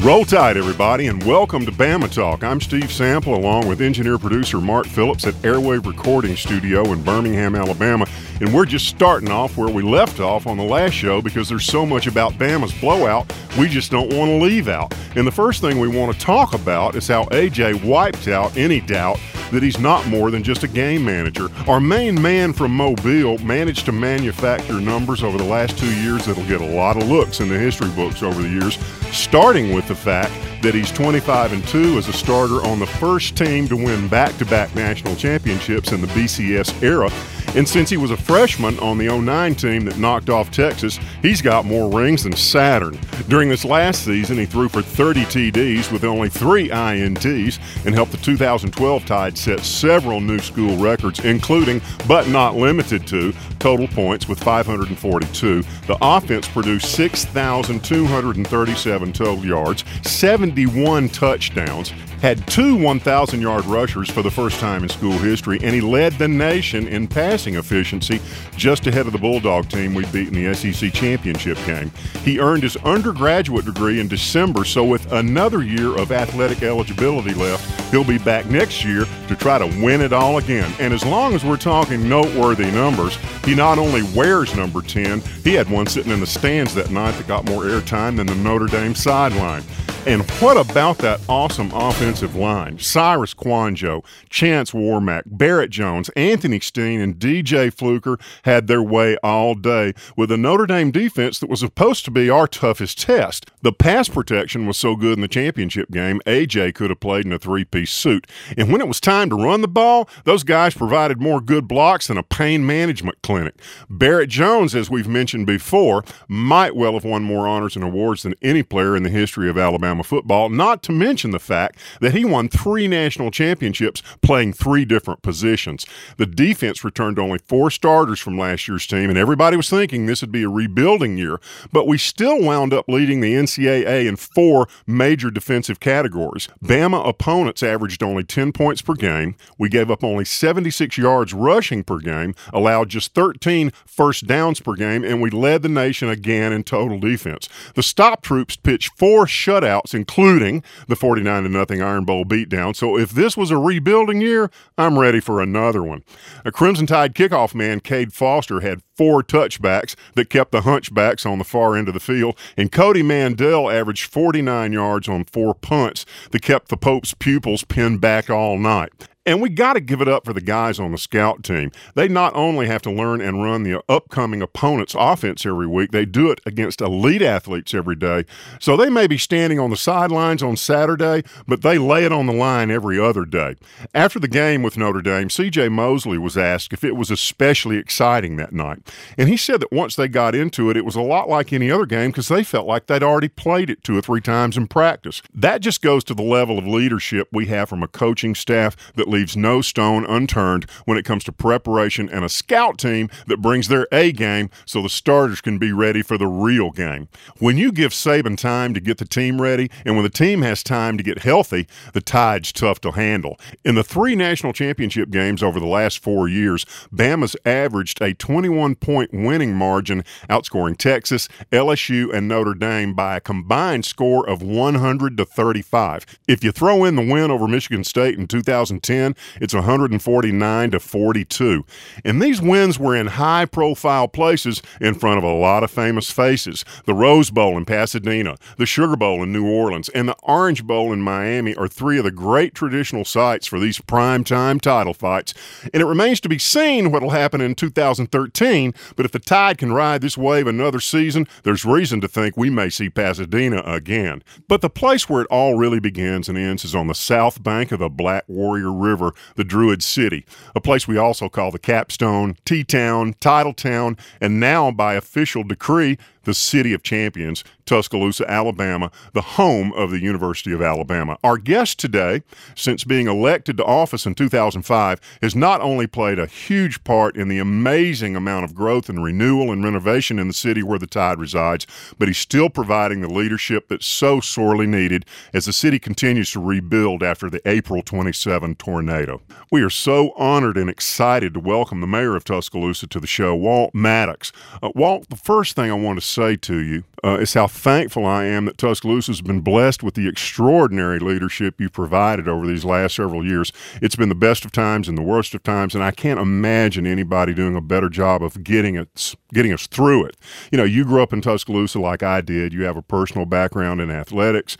Roll Tide, everybody, and welcome to Bama Talk. I'm Steve Sample, along with engineer-producer Mark Phillips at Airwave Recording Studio in Birmingham, Alabama. And we're just starting off where we left off on the last show because there's so much about Bama's blowout, we just don't want to leave out. And the first thing we want to talk about is how A.J. wiped out any doubt that he's not more than just a game manager. Our main man from Mobile managed to manufacture numbers over the last 2 years that'll get a lot of looks in the history books over the years, starting with the fact that he's 25-2 as a starter on the first team to win back-to-back national championships in the BCS era. And since he was a freshman on the 2009 team that knocked off Texas, he's got more rings than Saturn. During this last season, he threw for 30 TDs with only 3 INTs and helped the 2012 Tide set several new school records, including, but not limited to, total points with 542. The offense produced 6,237 total yards, 71 touchdowns, had 2 1,000-yard rushers for the first time in school history, and he led the nation in passing efficiency just ahead of the Bulldog team we beat in the SEC championship game. He earned his undergraduate degree in December, so with another year of athletic eligibility left, he'll be back next year to try to win it all again. And as long as we're talking noteworthy numbers, he not only wears number 10, he had one sitting in the stands that night that got more airtime than the Notre Dame sideline. And what about that awesome offensive line? Cyrus Quanjo, Chance Warmack, Barrett Jones, Anthony Steen, and DJ Fluker had their way all day with a Notre Dame defense that was supposed to be our toughest test. The pass protection was so good in the championship game, A.J. could have played in a three-piece suit. And when it was time to run the ball, those guys provided more good blocks than a pain management clinic. Barrett Jones, as we've mentioned before, might well have won more honors and awards than any player in the history of Alabama football, not to mention the fact that he won 3 national championships playing 3 different positions. The defense returned only 4 starters from last year's team, and everybody was thinking this would be a rebuilding year, but we still wound up leading the NCAA in 4 major defensive categories. Bama opponents averaged only 10 points per game. We gave up only 76 yards rushing per game, allowed just 13 first downs per game, and we led the nation again in total defense. The stop troops pitched 4 shutouts, including the 49-0 Iron Bowl beatdown. So if this was a rebuilding year, I'm ready for another one. A Crimson Tide kickoff man, Cade Foster, had 4 touchbacks that kept the Hunchbacks on the far end of the field, and Cody Mandel averaged 49 yards on 4 punts that kept the Pope's pupils pinned back all night. And we got to give it up for the guys on the scout team. They not only have to learn and run the upcoming opponent's offense every week, they do it against elite athletes every day. So they may be standing on the sidelines on Saturday, but they lay it on the line every other day. After the game with Notre Dame, C.J. Mosley was asked if it was especially exciting that night. And he said that once they got into it, it was a lot like any other game because they felt like they'd already played it 2 or 3 times in practice. That just goes to the level of leadership we have from a coaching staff that leaves no stone unturned when it comes to preparation and a scout team that brings their A game so the starters can be ready for the real game. When you give Saban time to get the team ready and when the team has time to get healthy, the Tide's tough to handle. In the 3 national championship games over the last 4 years, Bama's averaged a 21-point winning margin, outscoring Texas, LSU, and Notre Dame by a combined score of 100-35. If you throw in the win over Michigan State in 2010, it's 149-42. And these wins were in high-profile places in front of a lot of famous faces. The Rose Bowl in Pasadena, the Sugar Bowl in New Orleans, and the Orange Bowl in Miami are 3 of the great traditional sites for these primetime title fights. And it remains to be seen what will happen in 2013, but if the Tide can ride this wave another season, there's reason to think we may see Pasadena again. But the place where it all really begins and ends is on the south bank of the Black Warrior River, the Druid City, a place we also call the Capstone, T-Town, Titletown, and now by official decree, the City of Champions, Tuscaloosa, Alabama, the home of the University of Alabama. Our guest today, since being elected to office in 2005, has not only played a huge part in the amazing amount of growth and renewal and renovation in the city where the Tide resides, but he's still providing the leadership that's so sorely needed as the city continues to rebuild after the April 27 tornado. We are so honored and excited to welcome the mayor of Tuscaloosa to the show, Walt Maddox. Walt, the first thing I want to say to you is how thankful I am that Tuscaloosa has been blessed with the extraordinary leadership you provided over these last several years. It's been the best of times and the worst of times, and I can't imagine anybody doing a better job of getting us through it. You know, you grew up in Tuscaloosa like I did. You have a personal background in athletics,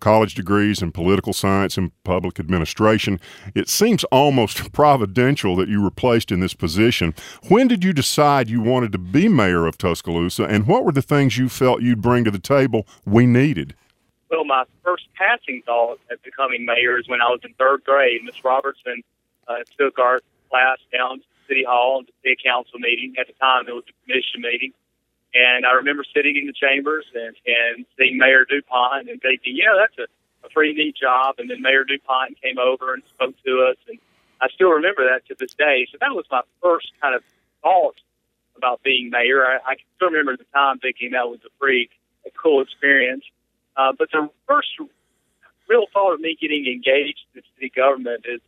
college degrees in political science and public administration. It seems almost providential that you were placed in this position. When did you decide you wanted to be mayor of Tuscaloosa, and what were the things you felt you'd bring to the table we needed? Well, my first passing thought at becoming mayor is when I was in third grade. Miss Robertson took our class down to City Hall to the council meeting. At the time, it was a commission meeting. And I remember sitting in the chambers and seeing Mayor DuPont and thinking, yeah, that's a pretty neat job. And then Mayor DuPont came over and spoke to us. And I still remember that to this day. So that was my first kind of thought about being mayor. I can still remember at the time thinking that was a cool experience. But the first real thought of me getting engaged in city government is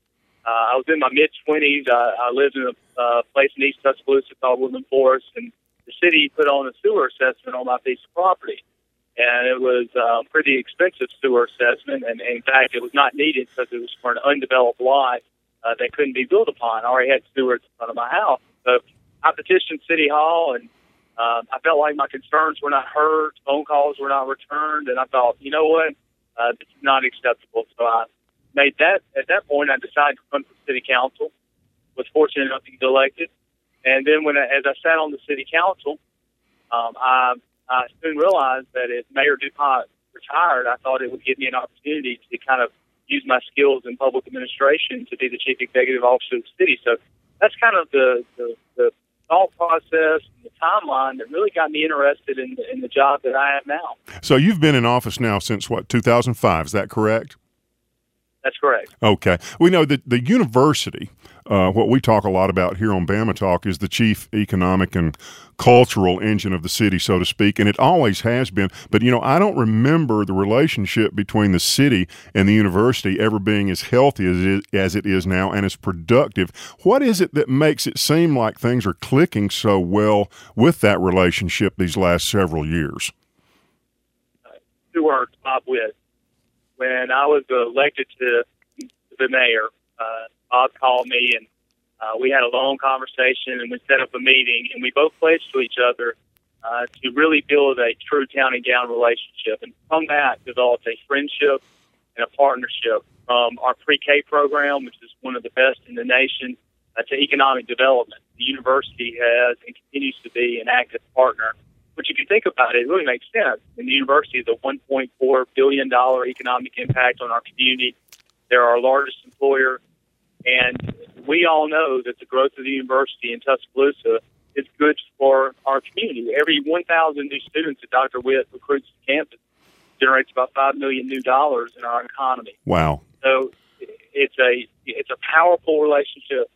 I was in my mid-20s. I lived in a place in East Tuscaloosa called Woodland Forest, and the city put on a sewer assessment on my piece of property. And it was a pretty expensive sewer assessment, and in fact, it was not needed because it was for an undeveloped lot that couldn't be built upon. I already had sewer in front of my house. So I petitioned City Hall, and I felt like my concerns were not heard, phone calls were not returned, and I thought, you know what, this is not acceptable. So I made that, at that point, I decided to run for City Council, was fortunate enough to get elected. And then as I sat on the City Council, I soon realized that if Mayor DuPont retired, I thought it would give me an opportunity to kind of use my skills in public administration to be the Chief Executive Officer of the city. So that's kind of the thought process and the timeline that really got me interested in the job that I have now. So you've been in office now since, what, 2005, is that correct? That's correct. Okay. We know that the university, what we talk a lot about here on Bama Talk, is the chief economic and cultural engine of the city, so to speak, and it always has been. But, you know, I don't remember the relationship between the city and the university ever being as healthy as it is now and as productive. What is it that makes it seem like things are clicking so well with that relationship these last several years? Two words, Bob Witt. When I was elected to the mayor, Bob called me, and we had a long conversation, and we set up a meeting, and we both pledged to each other to really build a true town-and-gown relationship. And from that developed a friendship and a partnership from our pre-K program, which is one of the best in the nation, to economic development. The university has and continues to be an active partner. Which, if you think about it, it really makes sense. And the university is a $1.4 billion economic impact on our community. They're our largest employer. And we all know that the growth of the university in Tuscaloosa is good for our community. Every 1,000 new students that Dr. Witt recruits to campus generates about $5 million new dollars in our economy. Wow. So it's a powerful relationship.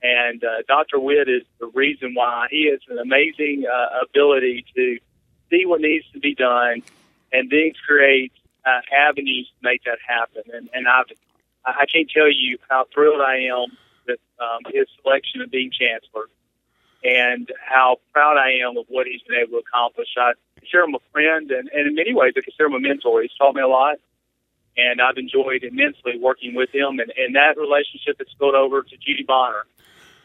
And Dr. Witt is the reason why. He has an amazing ability to see what needs to be done and then create avenues to make that happen. And I can't tell you how thrilled I am with his selection of being chancellor and how proud I am of what he's been able to accomplish. I consider him a friend, and in many ways I consider him a mentor. He's taught me a lot. And I've enjoyed immensely working with him. And that relationship has spilled over to Judy Bonner,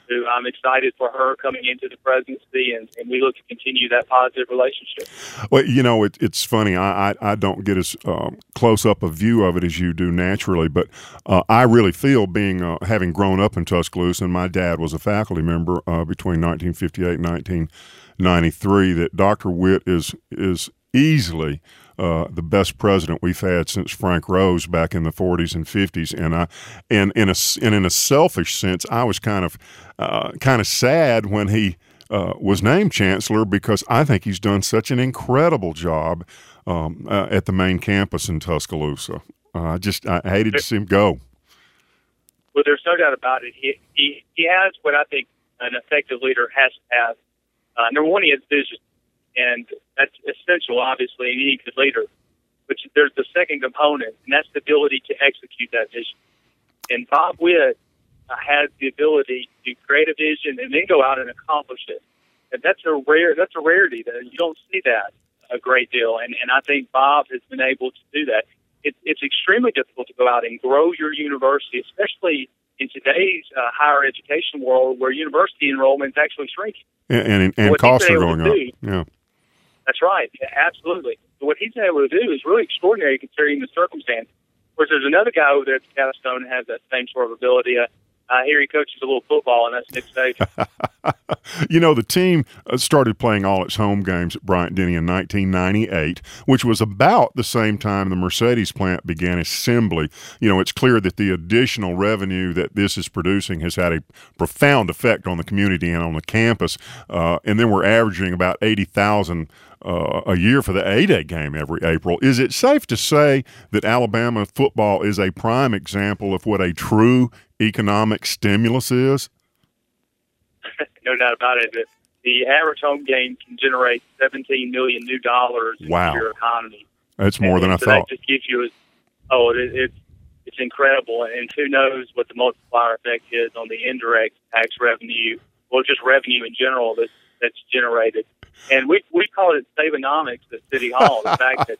who I'm excited for her coming into the presidency, and we look to continue that positive relationship. Well, you know, it's funny. I don't get as close up a view of it as you do naturally, but I really feel having grown up in Tuscaloosa, and my dad was a faculty member between 1958 and 1993, that Dr. Witt is easily the best president we've had since Frank Rose back in the 40s and 50s, and in a selfish sense, I was kind of sad when he was named chancellor because I think he's done such an incredible job at the main campus in Tuscaloosa. I hated to see him go. Well, there's no doubt about it. He has what I think an effective leader has to have. Number one, he has vision. And that's essential, obviously, in any good leader. But there's the second component, and that's the ability to execute that vision. And Bob Witt has the ability to create a vision and then go out and accomplish it. And that's a rarity. That you don't see that a great deal. And I think Bob has been able to do that. It's extremely difficult to go out and grow your university, especially in today's higher education world where university enrollment is actually shrinking. And costs are going up. Yeah. That's right. Yeah, absolutely. So what he's able to do is really extraordinary considering the circumstance. Of course, there's another guy over there at Capstone that has that same sort of ability. I hear he coaches a little football, and that's Nick Saban. You know, the team started playing all its home games at Bryant-Denny in 1998, which was about the same time the Mercedes plant began assembly. You know, it's clear that the additional revenue that this is producing has had a profound effect on the community and on the campus. And then we're averaging about 80,000 a year for the A-Day game every April. Is it safe to say that Alabama football is a prime example of what a true economic stimulus is? No doubt about it. The average home game can generate $17 million in your economy. That's more than I thought. That just gives you it's incredible. And who knows what the multiplier effect is on the indirect tax revenue, or just revenue in general that's generated. And we call it Sabanomics at City Hall. The fact that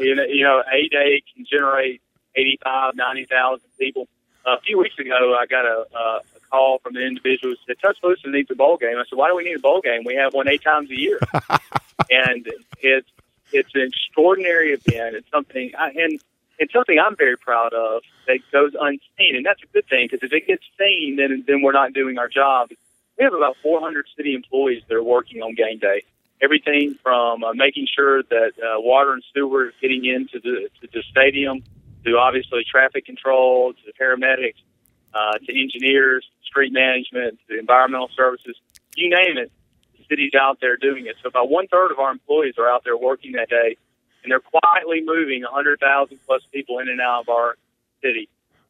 A-Day can generate 85,000-90,000 people. A few weeks ago, I got a call from an individual who said, Tuscaloosa needs a bowl game. I said, why do we need a bowl game? We have one 8 times a year. And it's an extraordinary event. It's something it's something I'm very proud of that goes unseen. And that's a good thing, because if it gets seen, then we're not doing our job. We have about 400 city employees that are working on game day. Everything from making sure that water and sewer are getting into the stadium, to obviously traffic control, to paramedics, to engineers, street management, to environmental services, you name it, the city's out there doing it. So about one-third of our employees are out there working that day, and they're quietly moving 100,000-plus people in and out of our city.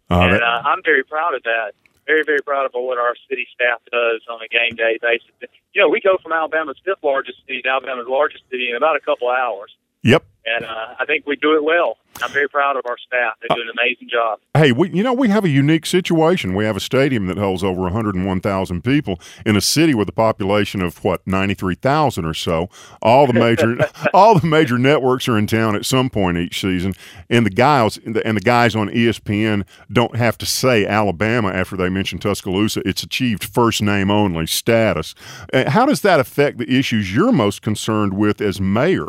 Right. And I'm very proud of that, very, very proud of what our city staff does on a game day basis. You know, we go from Alabama's fifth largest city to Alabama's largest city in about a couple of hours. Yep. And I think we do it well. I'm very proud of our staff. They do an amazing job. Hey, we have a unique situation. We have a stadium that holds over 101,000 people in a city with a population of 93,000 or so. All the major networks are in town at some point each season, and the guys on ESPN don't have to say Alabama after they mention Tuscaloosa. It's achieved first name only status. How does that affect the issues you're most concerned with as mayor?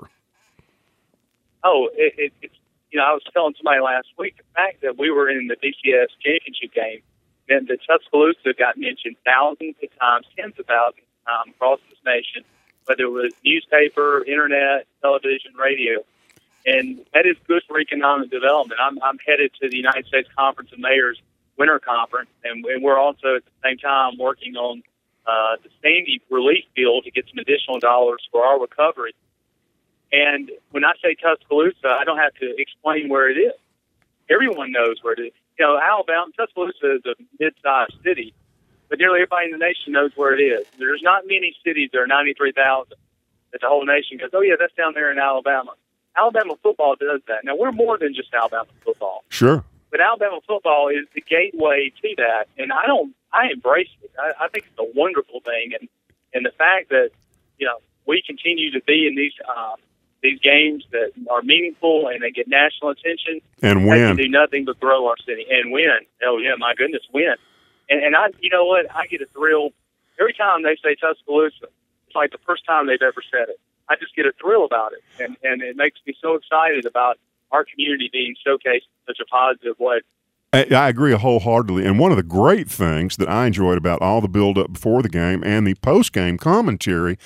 Oh, I was telling somebody last week, the fact that we were in the BCS championship game, and the Tuscaloosa got mentioned thousands of times, tens of thousands of times across this nation, whether it was newspaper, internet, television, radio. And that is good for economic development. I'm headed to the United States Conference of Mayors Winter Conference, and we're also at the same time working on the Sandy relief bill to get some additional dollars for our recovery. And when I say Tuscaloosa, I don't have to explain where it is. Everyone knows where it is. You know, Alabama, Tuscaloosa is a mid-sized city, but nearly everybody in the nation knows where it is. There's not many cities that are 93,000 that the whole nation goes, oh, yeah, that's down there in Alabama. Alabama football does that. Now, we're more than just Alabama football. Sure. But Alabama football is the gateway to that, and I embrace it. I think it's a wonderful thing, and the fact that, we continue to be in these games that are meaningful and they get national attention and win. They can do nothing but grow our city and win. Oh, yeah, my goodness, win. And I, you know what? I get a thrill. Every time they say Tuscaloosa, it's like the first time they've ever said it. I just get a thrill about it. And it makes me so excited about our community being showcased in such a positive way. I agree wholeheartedly, and one of the great things that I enjoyed about all the build-up before the game and the post-game commentary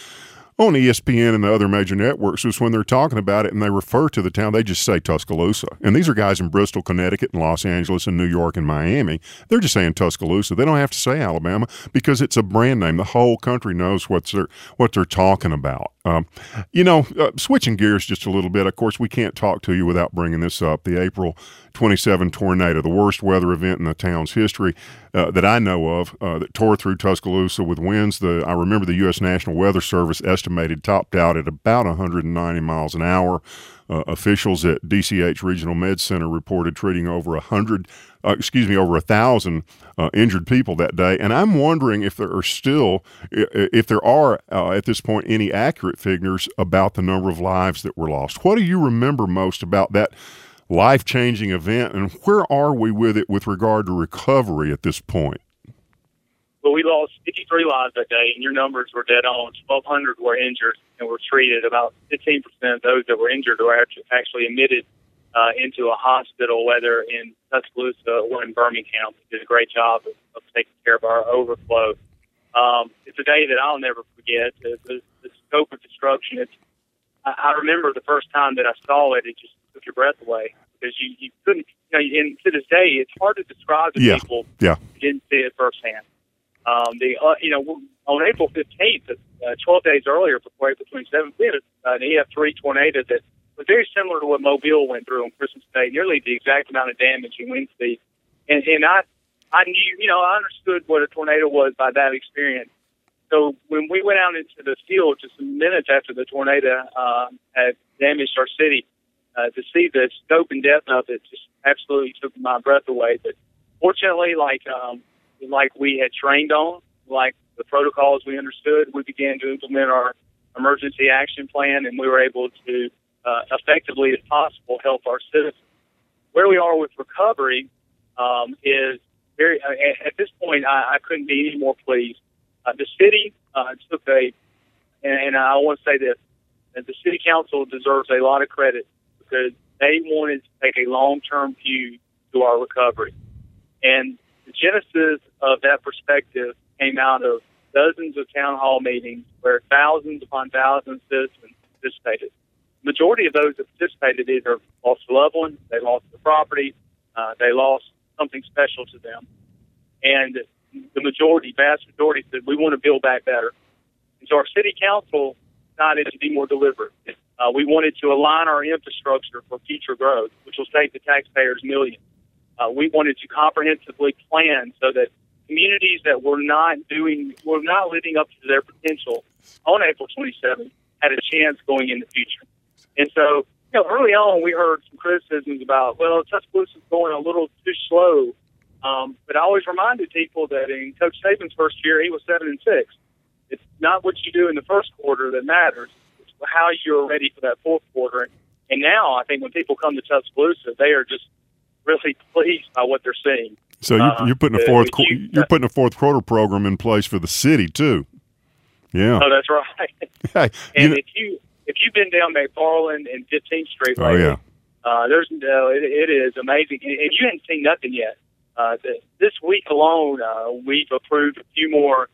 on ESPN and the other major networks is when they're talking about it and they refer to the town, they just say Tuscaloosa. And these are guys in Bristol, Connecticut, and Los Angeles, and New York, and Miami. They're just saying Tuscaloosa. They don't have to say Alabama because it's a brand name. The whole country knows what they're talking about. Switching gears just a little bit, of course, we can't talk to you without bringing this up. The April 27 tornado, the worst weather event in the town's history that I know of, that tore through Tuscaloosa with winds. I remember the U.S. National Weather Service estimated topped out at about 190 miles an hour. Officials at DCH Regional Med Center reported treating over 1,000 injured people that day. And I'm wondering if there are at this point, any accurate figures about the number of lives that were lost. What do you remember most about that life-changing event, and where are we with it with regard to recovery at this point? Well, we lost 53 lives that day, and your numbers were dead on. 1,200 were injured and were treated. About 15% of those that were injured were actually admitted into a hospital, whether in Tuscaloosa or in Birmingham. We did a great job of taking care of our overflow. It's a day that I'll never forget. The scope of destruction, I remember the first time that I saw it, it just took your breath away. Because you couldn't, and to this day, it's hard to describe to people who didn't see it firsthand. On April 15th, 12 days earlier, before April 27th, we had an EF3 tornado that was very similar to what Mobile went through on Christmas Day, nearly the exact amount of damage in Wednesday. And I knew, I understood what a tornado was by that experience. So when we went out into the field just minutes after the tornado had damaged our city, to see the scope and depth of it just absolutely took my breath away. But fortunately, like we had trained on, like the protocols we understood, we began to implement our emergency action plan, and we were able to effectively, as possible, help our citizens. Where we are with recovery is very. At this point, I couldn't be any more pleased. The city took and I want to say this, that the city council deserves a lot of credit because they wanted to take a long-term view to our recovery. And the genesis of that perspective came out of dozens of town hall meetings where thousands upon thousands of citizens participated. The majority of those that participated either lost a loved one, they lost the property, they lost something special to them. And the majority, vast majority, said, we want to build back better. And so our city council decided to be more deliberate. We wanted to align our infrastructure for future growth, which will save the taxpayers millions. We wanted to comprehensively plan so that communities that were not living up to their potential on April 27th had a chance going in the future. And so, early on we heard some criticisms about, Tuscaloosa's going a little too slow. But I always reminded people that in Coach Saban's first year, he was 7-6. It's not what you do in the first quarter that matters. It's how you're ready for that fourth quarter. And now I think when people come to Tuscaloosa, they are just really pleased by what they're seeing. So you're putting a fourth quarter program in place for the city too. Yeah. Oh, that's right. And if you've been down McFarland and 15th Street lately, it is amazing. And you haven't seen nothing yet. This week alone, we've approved a few more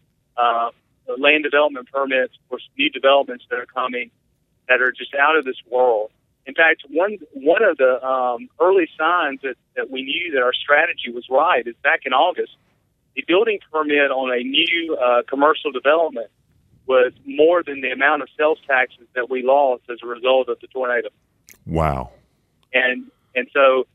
land development permits for new developments that are coming that are just out of this world. In fact, one of the early signs that we knew that our strategy was right is back in August, the building permit on a new commercial development was more than the amount of sales taxes that we lost as a result of the tornado. Wow. And so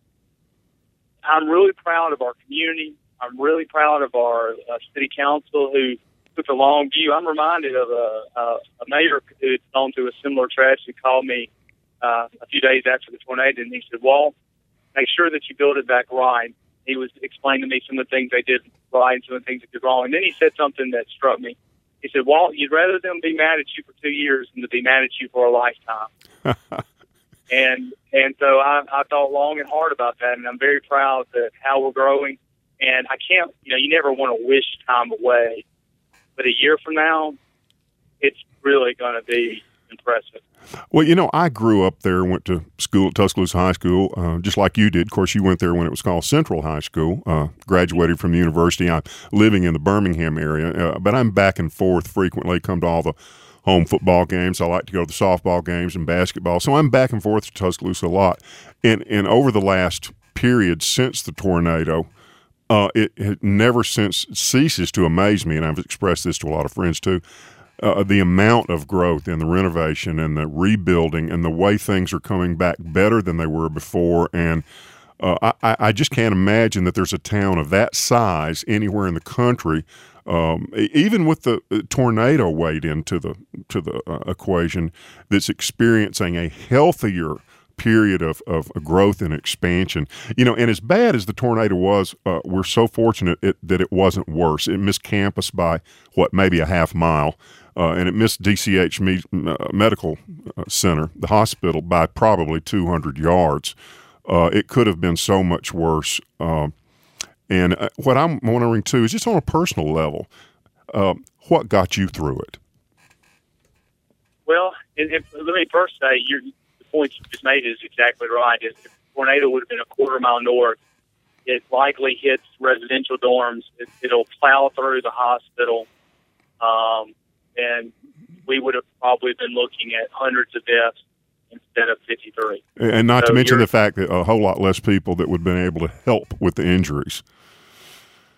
I'm really proud of our community. I'm really proud of our city council who took a long view. I'm reminded of a mayor who had gone through a similar tragedy, called me a few days after the tornado, and he said, "Well, make sure that you build it back right." He was explaining to me some of the things they did right and some of the things that did wrong. And then he said something that struck me. He said, "Walt, you'd rather them be mad at you for 2 years than to be mad at you for a lifetime." And so I thought long and hard about that, and I'm very proud of how we're growing. And I can't, you never want to wish time away. But a year from now, it's really going to be impressive. Well, I grew up there, went to school at Tuscaloosa High School, just like you did. Of course, you went there when it was called Central High School, graduated from university. I'm living in the Birmingham area, but I'm back and forth frequently, come to all the home football games. I like to go to the softball games and basketball. So I'm back and forth to Tuscaloosa a lot. And over the last period since the tornado, it never since ceases to amaze me, and I've expressed this to a lot of friends too, the amount of growth and the renovation and the rebuilding and the way things are coming back better than they were before. And I just can't imagine that there's a town of that size anywhere in the country, even with the tornado weighed into the equation, that's experiencing a healthier period of growth and expansion. You know, and as bad as the tornado was, we're so fortunate that it wasn't worse. It missed campus by, maybe a half mile. And it missed DCH Medical Center, the hospital, by probably 200 yards. It could have been so much worse. And what I'm wondering, too, is just on a personal level, what got you through it? Well, and let me first say, the point you just made is exactly right. If the tornado would have been a quarter mile north, it likely hits residential dorms. It'll plow through the hospital. And we would have probably been looking at hundreds of deaths instead of 53. And not to mention the fact that a whole lot less people that would have been able to help with the injuries.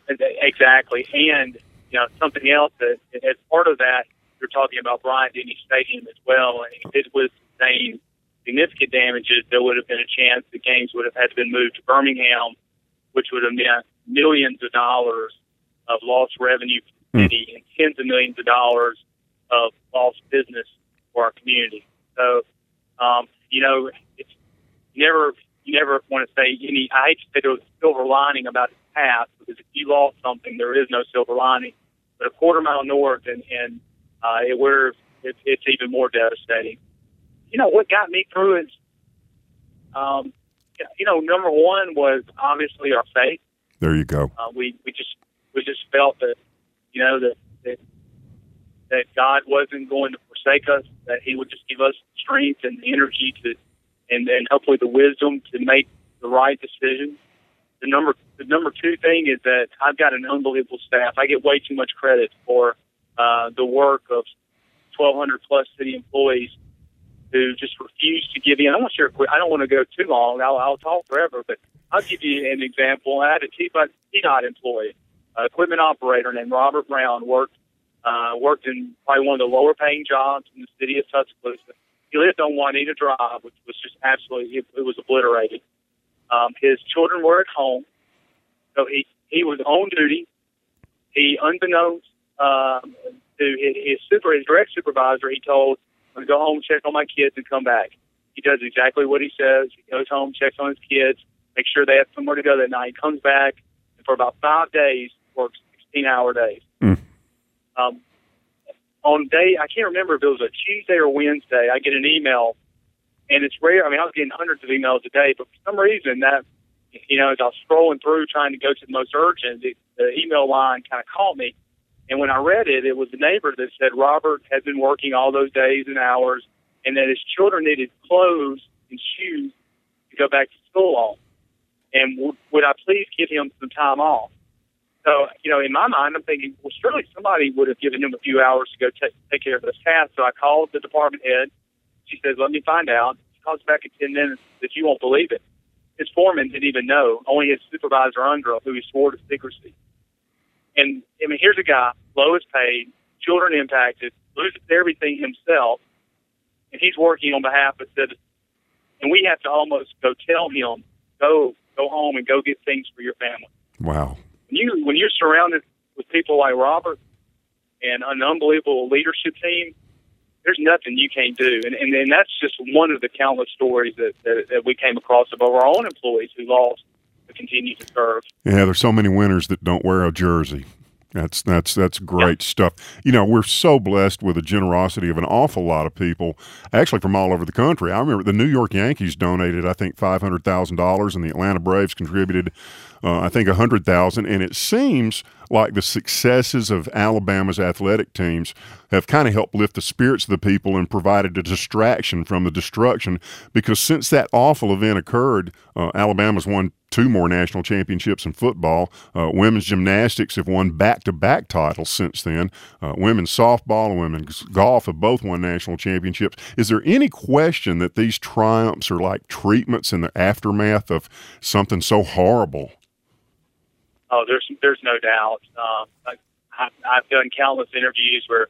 Exactly. And, you know, something else that, as part of that, you're talking about Bryant-Denny Stadium as well. And if it was sustained significant damages, there would have been a chance the games would have had to been moved to Birmingham, which would have meant millions of dollars of lost revenue for the city and tens of millions of dollars of lost business for our community. So, you know, it's you never want to say any. I hate to say there was a silver lining about its past, because if you lost something, there is no silver lining. But a quarter mile north, it's even more devastating. You know, what got me through is, you know, number one was obviously our faith. There you go. We just felt that, you know, that God wasn't going to forsake us, that He would just give us strength and energy and hopefully the wisdom to make the right decision. The number two thing is that I've got an unbelievable staff. I get way too much credit for the work of 1,200 plus city employees who just refuse to give in. I'm not sure. I don't want to go too long. I'll talk forever, but I'll give you an example. I had a T-Town employee, an equipment operator named Robert Brown, worked in probably one of the lower-paying jobs in the city of Tuscaloosa. He lived on Juanita Drive, which was just absolutely, it was obliterated. His children were at home, so he was on duty. He, unbeknownst to his direct supervisor, he told, "I'm going to go home, check on my kids, and come back." He does exactly what he says. He goes home, checks on his kids, makes sure they have somewhere to go that night, comes back, and for about 5 days, works 16-hour days. On day, I can't remember if it was a Tuesday or Wednesday, I get an email, and it's rare. I mean, I was getting hundreds of emails a day, but for some reason that, you know, as I was scrolling through trying to go to the most urgent, the email line kind of caught me. And when I read it, it was the neighbor that said Robert had been working all those days and hours and that his children needed clothes and shoes to go back to school on. And would I please give him some time off? So, you know, in my mind, I'm thinking, well, surely somebody would have given him a few hours to go take care of this task. So I called the department head. She says, "Let me find out." She calls back in 10 minutes that you won't believe it. His foreman didn't even know, only his supervisor under him, who he swore to secrecy. And, I mean, here's a guy, lowest paid, children impacted, loses everything himself, and he's working on behalf of citizens. And we have to almost go tell him, go home and go get things for your family. Wow. When you're surrounded with people like Robert and an unbelievable leadership team, there's nothing you can't do. And that's just one of the countless stories that we came across of our own employees who lost but continue to serve. Yeah, there's so many winners that don't wear a jersey. That's great stuff. You know, we're so blessed with the generosity of an awful lot of people, actually from all over the country. I remember the New York Yankees donated, I think, $500,000, and the Atlanta Braves contributed, I think, $100,000. And it seems like the successes of Alabama's athletic teams have kind of helped lift the spirits of the people and provided a distraction from the destruction, because since that awful event occurred, Alabama's won 2 more national championships in football. Women's gymnastics have won back-to-back titles since then. Women's softball and women's golf have both won national championships. Is there any question that these triumphs are like treatments in the aftermath of something so horrible? Oh, there's no doubt. I've done countless interviews where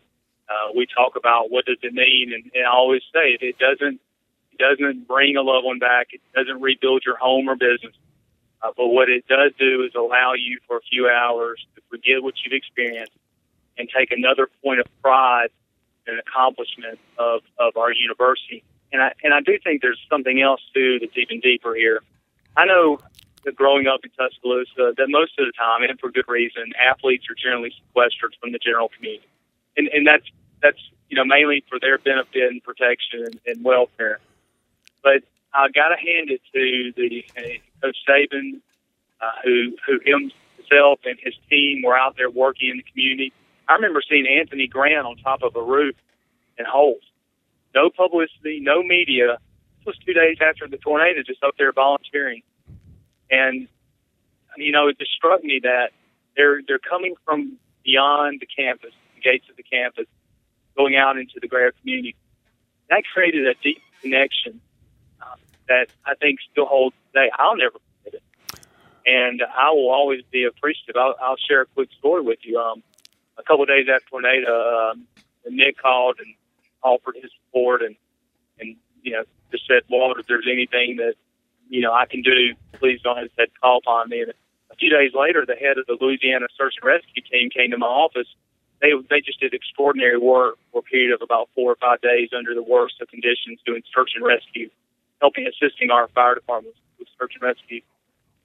we talk about what does it mean, and I always say it doesn't bring a loved one back. It doesn't rebuild your home or business. But what it does do is allow you for a few hours to forget what you've experienced and take another point of pride and accomplishment of our university. And I do think there's something else, too, that's even deeper here. I know that growing up in Tuscaloosa, that most of the time, and for good reason, athletes are generally sequestered from the general community. And that's you know, mainly for their benefit and protection and welfare. But I got to hand it to the Coach Saban, who himself and his team were out there working in the community. I remember seeing Anthony Grant on top of a roof in Holt. No publicity, no media. This was 2 days after the tornado, just up there volunteering. And, you know, it just struck me that they're coming from beyond the campus, the gates of the campus, going out into the greater community. That created a deep connection that I think still holds today. I'll never forget it. And I will always be appreciative. I'll share a quick story with you. A couple of days after tornado, Nick called and offered his support and you know, just said, Walt, if there's anything that, you know, I can do, please don't hesitate to call upon me. And a few days later, the head of the Louisiana Search and Rescue team came to my office. They just did extraordinary work for a period of about 4 or 5 days under the worst of conditions doing search and rescue, helping assisting our fire department with search and rescue.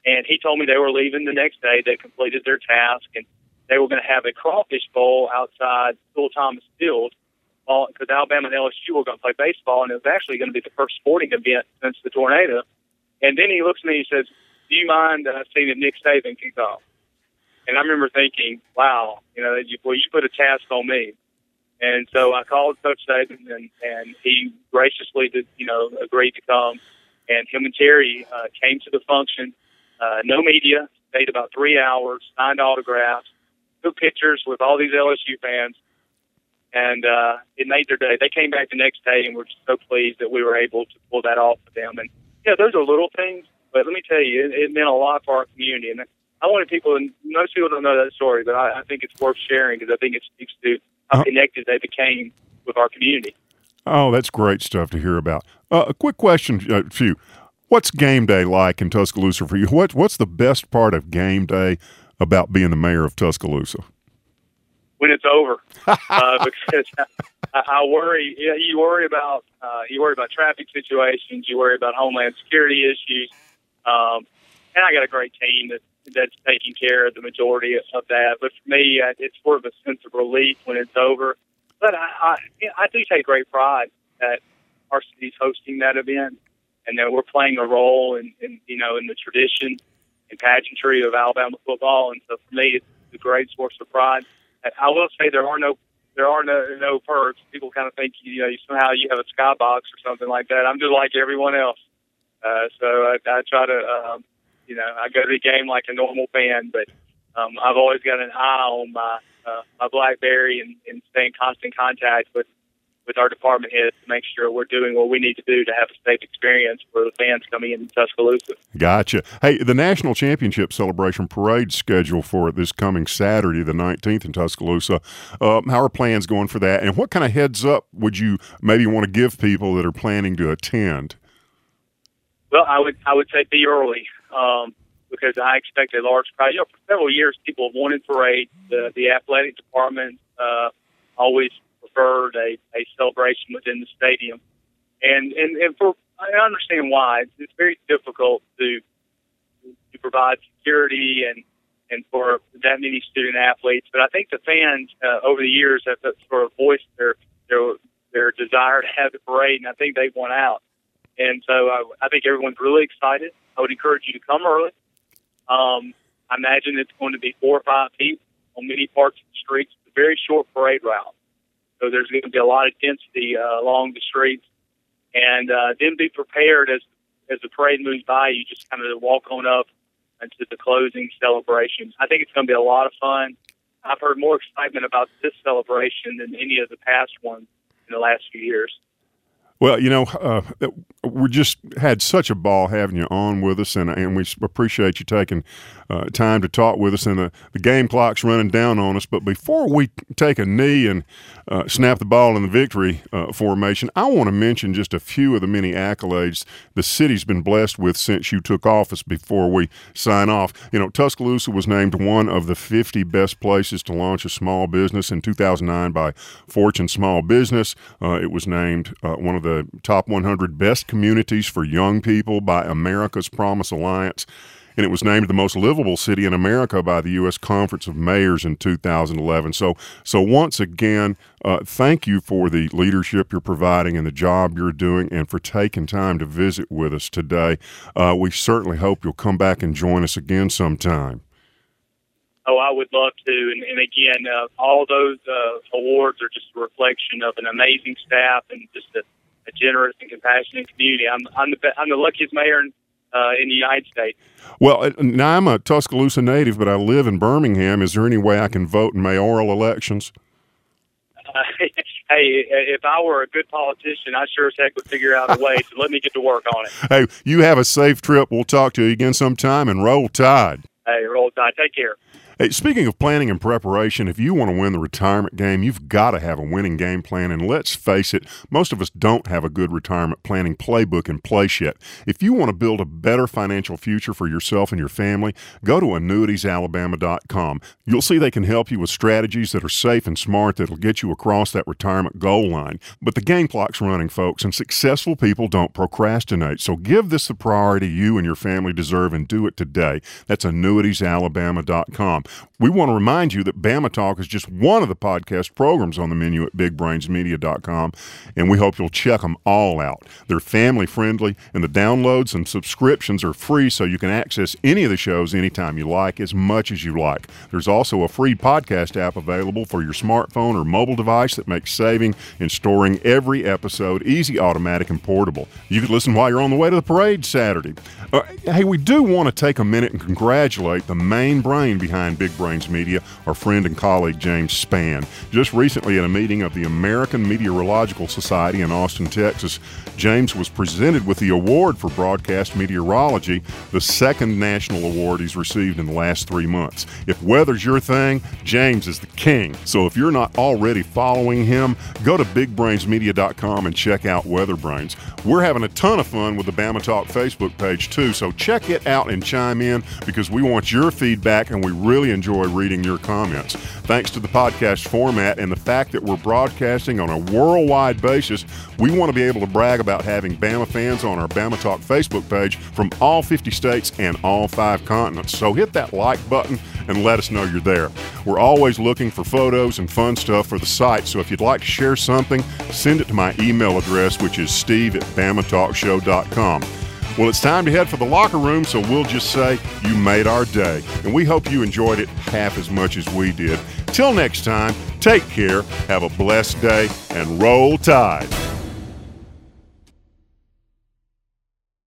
And he told me they were leaving the next day. They completed their task, and they were going to have a crawfish bowl outside Phil Thomas Field because Alabama and LSU were going to play baseball, and it was actually going to be the first sporting event since the tornado. And then he looks at me and he says, do you mind that I've seen a Nick Saban kick off? And I remember thinking, wow, you know, well, you put a task on me. And so I called Coach Saban, and he graciously, agreed to come. And him and Terry came to the function, no media, stayed about 3 hours, signed autographs, took pictures with all these LSU fans, and it made their day. They came back the next day and were just so pleased that we were able to pull that off for them. And, yeah, those are little things, but let me tell you, it meant a lot for our community. And I wanted people, and most people don't know that story, but I think it's worth sharing because I think it speaks to how connected they became with our community. Oh, that's great stuff to hear about. A quick question for you. What's game day like in Tuscaloosa for you? What's the best part of game day about being the mayor of Tuscaloosa? When it's over, because I worry. You worry about traffic situations. You worry about homeland security issues, and I got a great team that's taking care of the majority of that. But for me, it's sort of a sense of relief when it's over. But I do take great pride that our city's hosting that event, and that we're playing a role in the tradition and pageantry of Alabama football. And so for me, it's a great source of pride. I will say there are no perks. People kind of think somehow you have a skybox or something like that. I'm just like everyone else, so I try to I go to the game like a normal fan, but I've always got an eye on my BlackBerry and stay in constant contact with our department heads to make sure we're doing what we need to do to have a safe experience for the fans coming in Tuscaloosa. Gotcha. Hey, the National Championship Celebration Parade scheduled for this coming Saturday, the 19th in Tuscaloosa. How are plans going for that? And what kind of heads up would you maybe want to give people that are planning to attend? Well, I would say be early because I expect a large crowd. You know, for several years, people have wanted parades. The athletic department always preferred a celebration within the stadium, and I understand why. It's very difficult to provide security and for that many student athletes. But I think the fans over the years have sort of voiced their desire to have the parade, and I think they've won out. And so I think everyone's really excited. I would encourage you to come early. I imagine it's going to be 4 or 5 feet on many parts of the streets. It's a very short parade route. So there's going to be a lot of density along the streets. And then be prepared as the parade moves by, you just kind of walk on up into the closing celebration. I think it's going to be a lot of fun. I've heard more excitement about this celebration than any of the past ones in the last few years. Well, we just had such a ball having you on with us, and we appreciate you taking time to talk with us. And the game clock's running down on us. But before we take a knee and snap the ball in the victory formation, I want to mention just a few of the many accolades the city's been blessed with since you took office before we sign off. You know, Tuscaloosa was named one of the 50 best places to launch a small business in 2009 by Fortune Small Business. It was named one of the top 100 best communities for young people by America's Promise Alliance, and it was named the most livable city in America by the U.S. Conference of Mayors in 2011. So once again, thank you for the leadership you're providing and the job you're doing, and for taking time to visit with us today. We certainly hope you'll come back and join us again sometime. Oh, I would love to. And again, all those awards are just a reflection of an amazing staff and just a generous and compassionate community. I'm the luckiest mayor in the United States. Well, now I'm a Tuscaloosa native, but I live in Birmingham. Is there any way I can vote in mayoral elections? Hey, if I were a good politician, I sure as heck would figure out a way, so let me get to work on it. Hey, you have a safe trip. We'll talk to you again sometime, and roll tide. Hey, roll tide. Take care. Hey, speaking of planning and preparation, if you want to win the retirement game, you've got to have a winning game plan. And let's face it, most of us don't have a good retirement planning playbook in place yet. If you want to build a better financial future for yourself and your family, go to annuitiesalabama.com. You'll see they can help you with strategies that are safe and smart that'll get you across that retirement goal line. But the game clock's running, folks, and successful people don't procrastinate. So give this the priority you and your family deserve, and do it today. That's annuitiesalabama.com. We want to remind you that Bama Talk is just one of the podcast programs on the menu at BigBrainsMedia.com, and we hope you'll check them all out. They're family-friendly, and the downloads and subscriptions are free, so you can access any of the shows anytime you like, as much as you like. There's also a free podcast app available for your smartphone or mobile device that makes saving and storing every episode easy, automatic, and portable. You can listen while you're on the way to the parade Saturday. Hey, we do want to take a minute and congratulate the main brain behind Big Brains Media, our friend and colleague James Spann. Just recently at a meeting of the American Meteorological Society in Austin, Texas, James was presented with the award for broadcast meteorology, the second national award he's received in the last 3 months. If weather's your thing, James is the king. So if you're not already following him, go to BigBrainsMedia.com and check out Weather Brains. We're having a ton of fun with the Bama Talk Facebook page too, so check it out and chime in, because we want your feedback and we really enjoy reading your comments. Thanks to the podcast format and the fact that we're broadcasting on a worldwide basis, we want to be able to brag about having Bama fans on our Bama Talk Facebook page from all 50 states and all 5 continents. So hit that like button and let us know you're there. We're always looking for photos and fun stuff for the site, so if you'd like to share something, send it to my email address, which is steve@bamatalkshow.com. Well, it's time to head for the locker room, so we'll just say you made our day. And we hope you enjoyed it half as much as we did. Till next time, take care, have a blessed day, and roll tide.